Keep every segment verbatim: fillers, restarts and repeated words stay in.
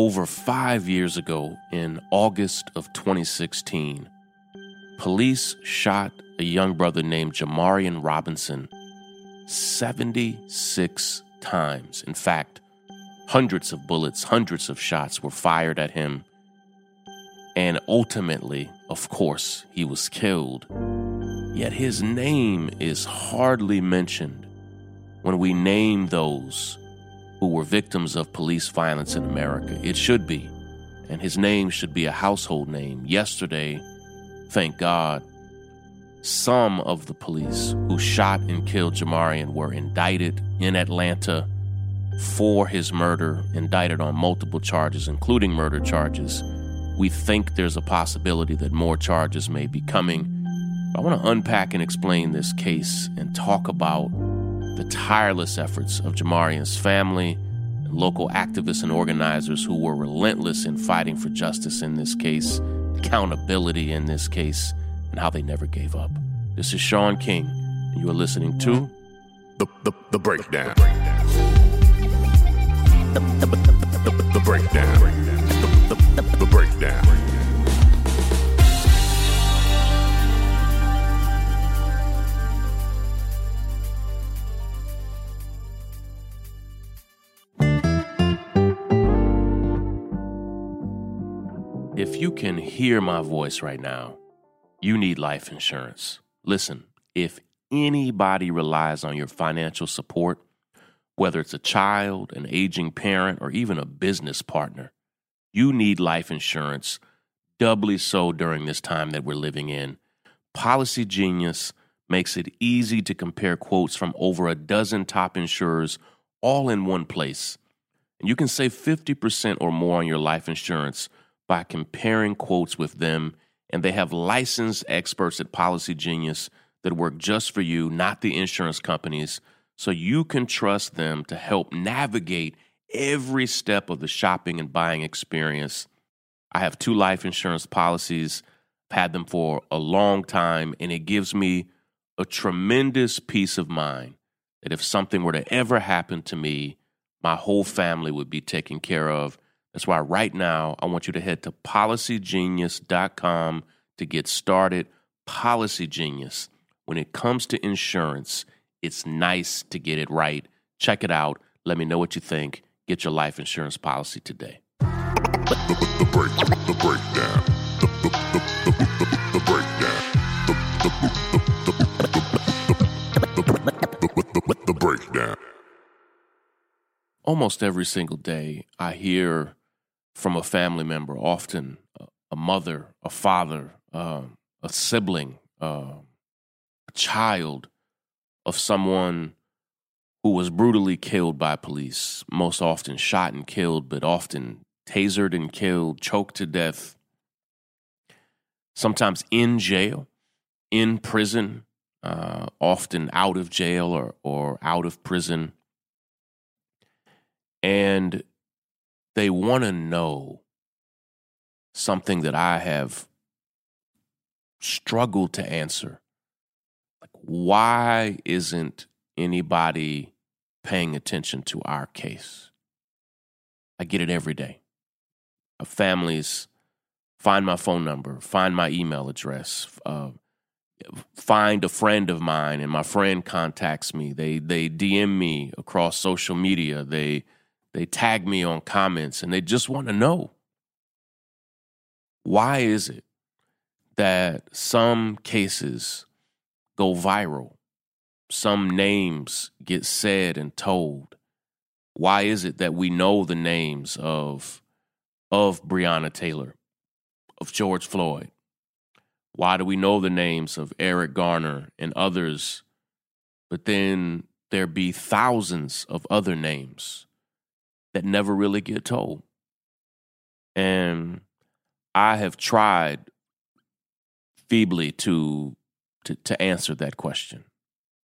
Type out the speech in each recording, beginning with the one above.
Over five years ago, in August of twenty sixteen, police shot a young brother named Jamarion Robinson seventy-six times. In fact, hundreds of bullets, hundreds of shots were fired at him. And ultimately, of course, he was killed. Yet his name is hardly mentioned when we name those who were victims of police violence in America. It should be, and his name should be a household name. Yesterday, thank God, some of the police who shot and killed Jamarion were indicted in Atlanta for his murder, indicted on multiple charges, including murder charges. We think there's a possibility that more charges may be coming. I want to unpack and explain this case and talk about the tireless efforts of Jamarion's family, and local activists and organizers who were relentless in fighting for justice in this case, accountability in this case, and how they never gave up. This is Sean King, and you are listening to The, the, the Breakdown. The, the, the, the, the Breakdown. The, the, the, the Breakdown. If you can hear my voice right now, you need life insurance. Listen, if anybody relies on your financial support, whether it's a child, an aging parent, or even a business partner, you need life insurance, doubly so during this time that we're living in. Policy Genius makes it easy to compare quotes from over a dozen top insurers all in one place. And you can save fifty percent or more on your life insurance by comparing quotes with them, and they have licensed experts at Policy Genius that work just for you, not the insurance companies, so you can trust them to help navigate every step of the shopping and buying experience. I have two life insurance policies. I've had them for a long time, and it gives me a tremendous peace of mind that if something were to ever happen to me, my whole family would be taken care of. That's why right now, I want you to head to policy genius dot com to get started. Policy Genius. When it comes to insurance, it's nice to get it right. Check it out. Let me know what you think. Get your life insurance policy today. The break, the breakdown. The, the, the, the, the breakdown. The, the, the, the, the breakdown. Almost every single day, I hear from a family member, often a mother, a father, uh, a sibling, uh, a child of someone who was brutally killed by police, most often shot and killed, but often tasered and killed, choked to death, sometimes in jail, in prison, uh, often out of jail or, or out of prison. And they want to know something that I have struggled to answer. Like, why isn't anybody paying attention to our case? I get it every day. Families find my phone number, find my email address, uh, find a friend of mine, and my friend contacts me. They they D M me across social media. They They tag me on comments, and they just want to know, why is it that some cases go viral? Some names get said and told. Why is it that we know the names of, of Breonna Taylor, of George Floyd? Why do we know the names of Eric Garner and others, but then there be thousands of other names that never really get told. And I have tried feebly to, to to answer that question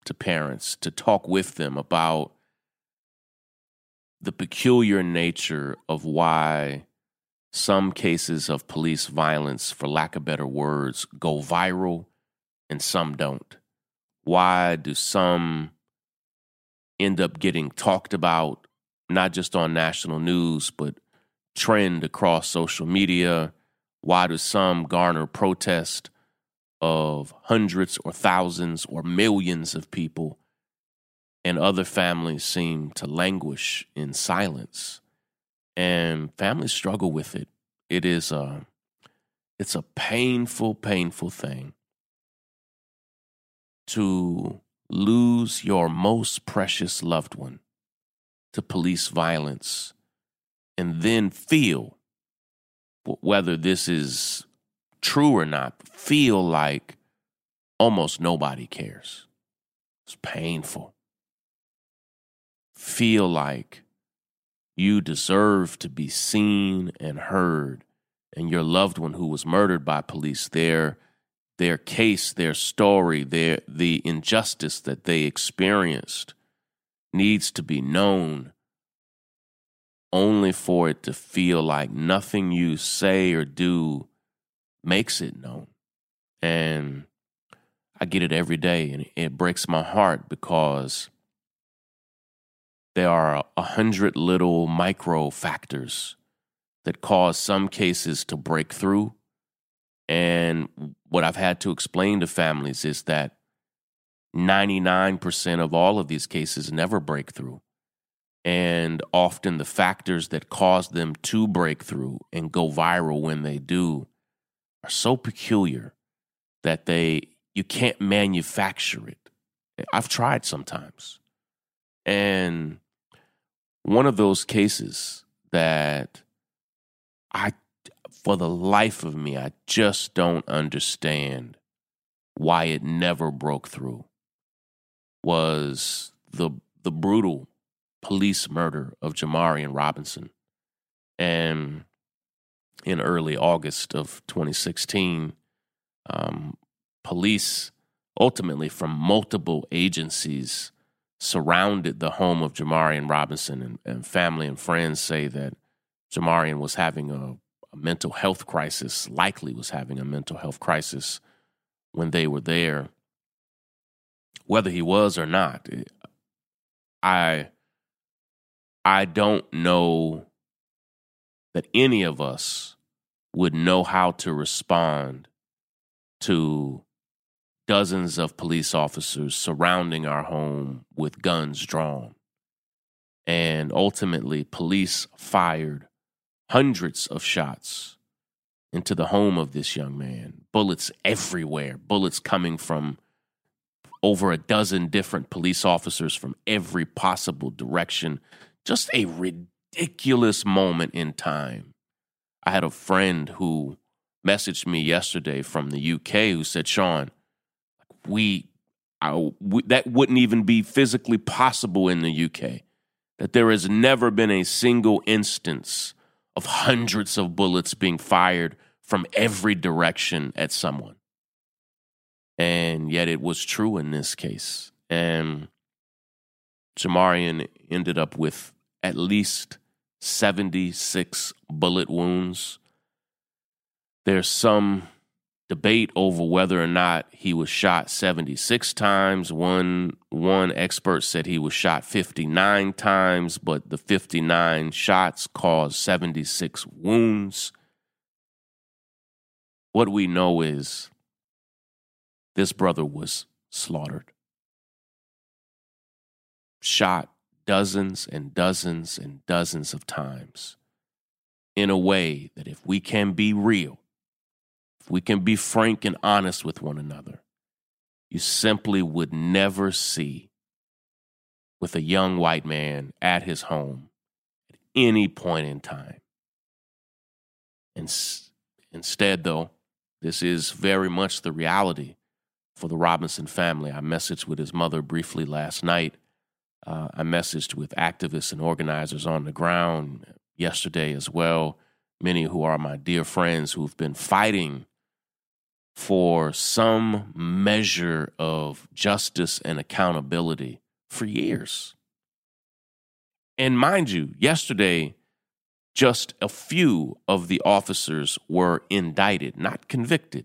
to parents, to talk with them about the peculiar nature of why some cases of police violence, for lack of better words, go viral and some don't. Why do some end up getting talked about, not just on national news, but trend across social media? Why do some garner protest of hundreds or thousands or millions of people, and other families seem to languish in silence? And families struggle with it. It is a, it's a painful, painful thing to lose your most precious loved one to police violence and then feel, whether this is true or not, feel like almost nobody cares. It's painful. Feel like you deserve to be seen and heard, and your loved one who was murdered by police, their their case, their story, their the injustice that they experienced needs to be known, only for it to feel like nothing you say or do makes it known. And I get it every day, and it breaks my heart, because there are a hundred little micro factors that cause some cases to break through. And what I've had to explain to families is that ninety-nine percent of all of these cases never break through. And often the factors that cause them to break through and go viral when they do are so peculiar that they you can't manufacture it. I've tried sometimes. And one of those cases that I, for the life of me, I just don't understand why it never broke through, was the the brutal police murder of Jamarion Robinson. And in early August of twenty sixteen, um, police, ultimately from multiple agencies, surrounded the home of Jamarion Robinson, and, and family and friends say that Jamarion was having a, a mental health crisis, likely was having a mental health crisis when they were there. Whether he was or not, I, I don't know that any of us would know how to respond to dozens of police officers surrounding our home with guns drawn. And ultimately, police fired hundreds of shots into the home of this young man. Bullets everywhere, bullets coming from over a dozen different police officers from every possible direction. Just a ridiculous moment in time. I had a friend who messaged me yesterday from the U K who said, Sean, We, I, we that wouldn't even be physically possible in the U K, that there has never been a single instance of hundreds of bullets being fired from every direction at someone. And yet it was true in this case. And Jamarion ended up with at least seventy-six bullet wounds. There's some debate over whether or not he was shot seventy-six times. One one expert said he was shot fifty-nine times, but the fifty-nine shots caused seventy-six wounds. What we know is this brother was slaughtered. Shot dozens and dozens and dozens of times in a way that, if we can be real, we can be frank and honest with one another, you simply would never see with a young white man at his home at any point in time. And instead, though, this is very much the reality for the Robinson family. I messaged with his mother briefly last night. Uh, I messaged with activists and organizers on the ground yesterday as well, many who are my dear friends who've been fighting for some measure of justice and accountability for years. And mind you, yesterday, just a few of the officers were indicted, not convicted.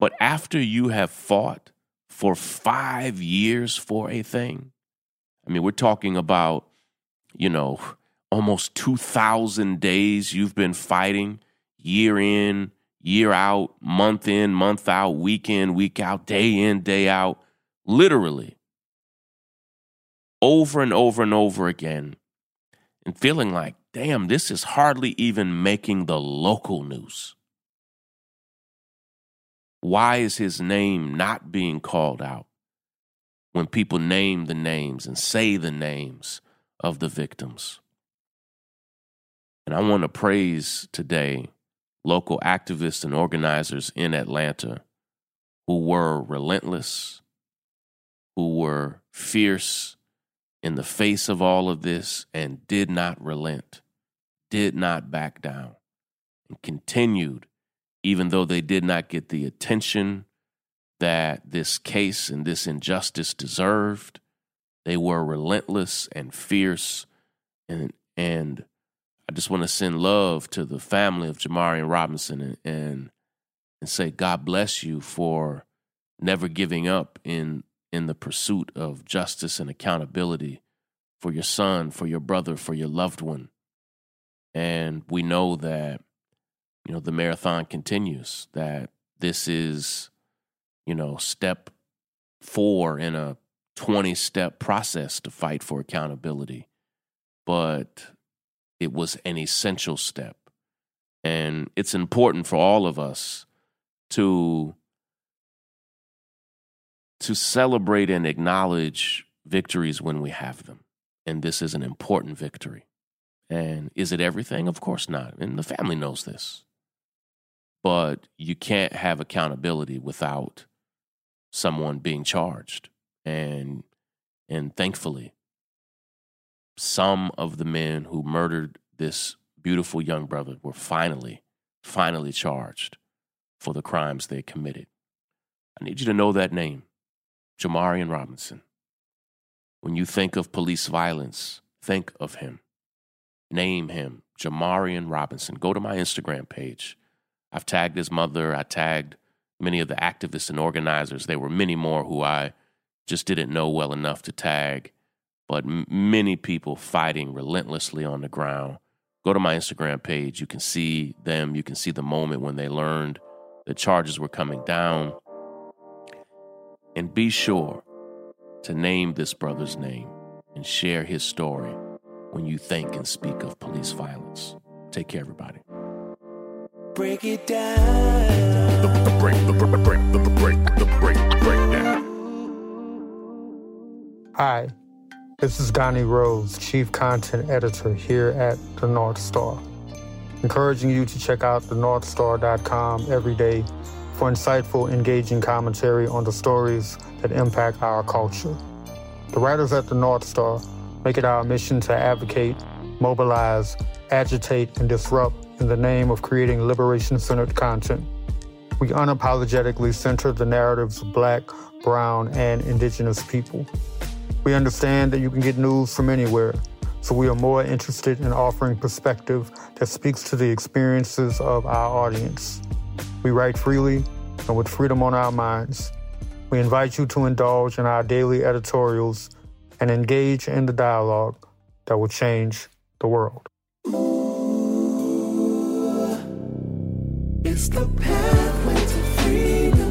But after you have fought for five years for a thing, I mean, we're talking about, you know, almost two thousand days you've been fighting, year in, year out, month in, month out, week in, week out, day in, day out, literally, over and over and over again, and feeling like, damn, this is hardly even making the local news. Why is his name not being called out when people name the names and say the names of the victims? And I want to praise today local activists and organizers in Atlanta who were relentless, who were fierce in the face of all of this and did not relent, did not back down, and continued, even though they did not get the attention that this case and this injustice deserved. They were relentless and fierce, and and I just want to send love to the family of Jamarion Robinson and, and and say God bless you for never giving up in in the pursuit of justice and accountability for your son, for your brother, for your loved one. And we know that, you know, the marathon continues, that this is, you know, step four in a twenty-step process to fight for accountability. But it was an essential step. And it's important for all of us to, to celebrate and acknowledge victories when we have them. And this is an important victory. And is it everything? Of course not. And the family knows this. But you can't have accountability without someone being charged. And, and thankfully, some of the men who murdered this beautiful young brother were finally, finally charged for the crimes they committed. I need you to know that name, Jamarion Robinson. When you think of police violence, think of him. Name him, Jamarion Robinson. Go to my Instagram page. I've tagged his mother. I tagged many of the activists and organizers. There were many more who I just didn't know well enough to tag. But many people fighting relentlessly on the ground. Go to my Instagram page. You can see them. You can see the moment when they learned the charges were coming down. And be sure to name this brother's name and share his story when you think and speak of police violence. Take care, everybody. Break it down. The, the break, the break, the break, the break, the breakdown. Hi. This is Ghani Rose, Chief Content Editor here at The North Star, encouraging you to check out the north star dot com every day for insightful, engaging commentary on the stories that impact our culture. The writers at The North Star make it our mission to advocate, mobilize, agitate, and disrupt in the name of creating liberation-centered content. We unapologetically center the narratives of Black, Brown, and Indigenous people. We understand that you can get news from anywhere, so we are more interested in offering perspective that speaks to the experiences of our audience. We write freely and with freedom on our minds. We invite you to indulge in our daily editorials and engage in the dialogue that will change the world. Ooh, it's the pathway to freedom.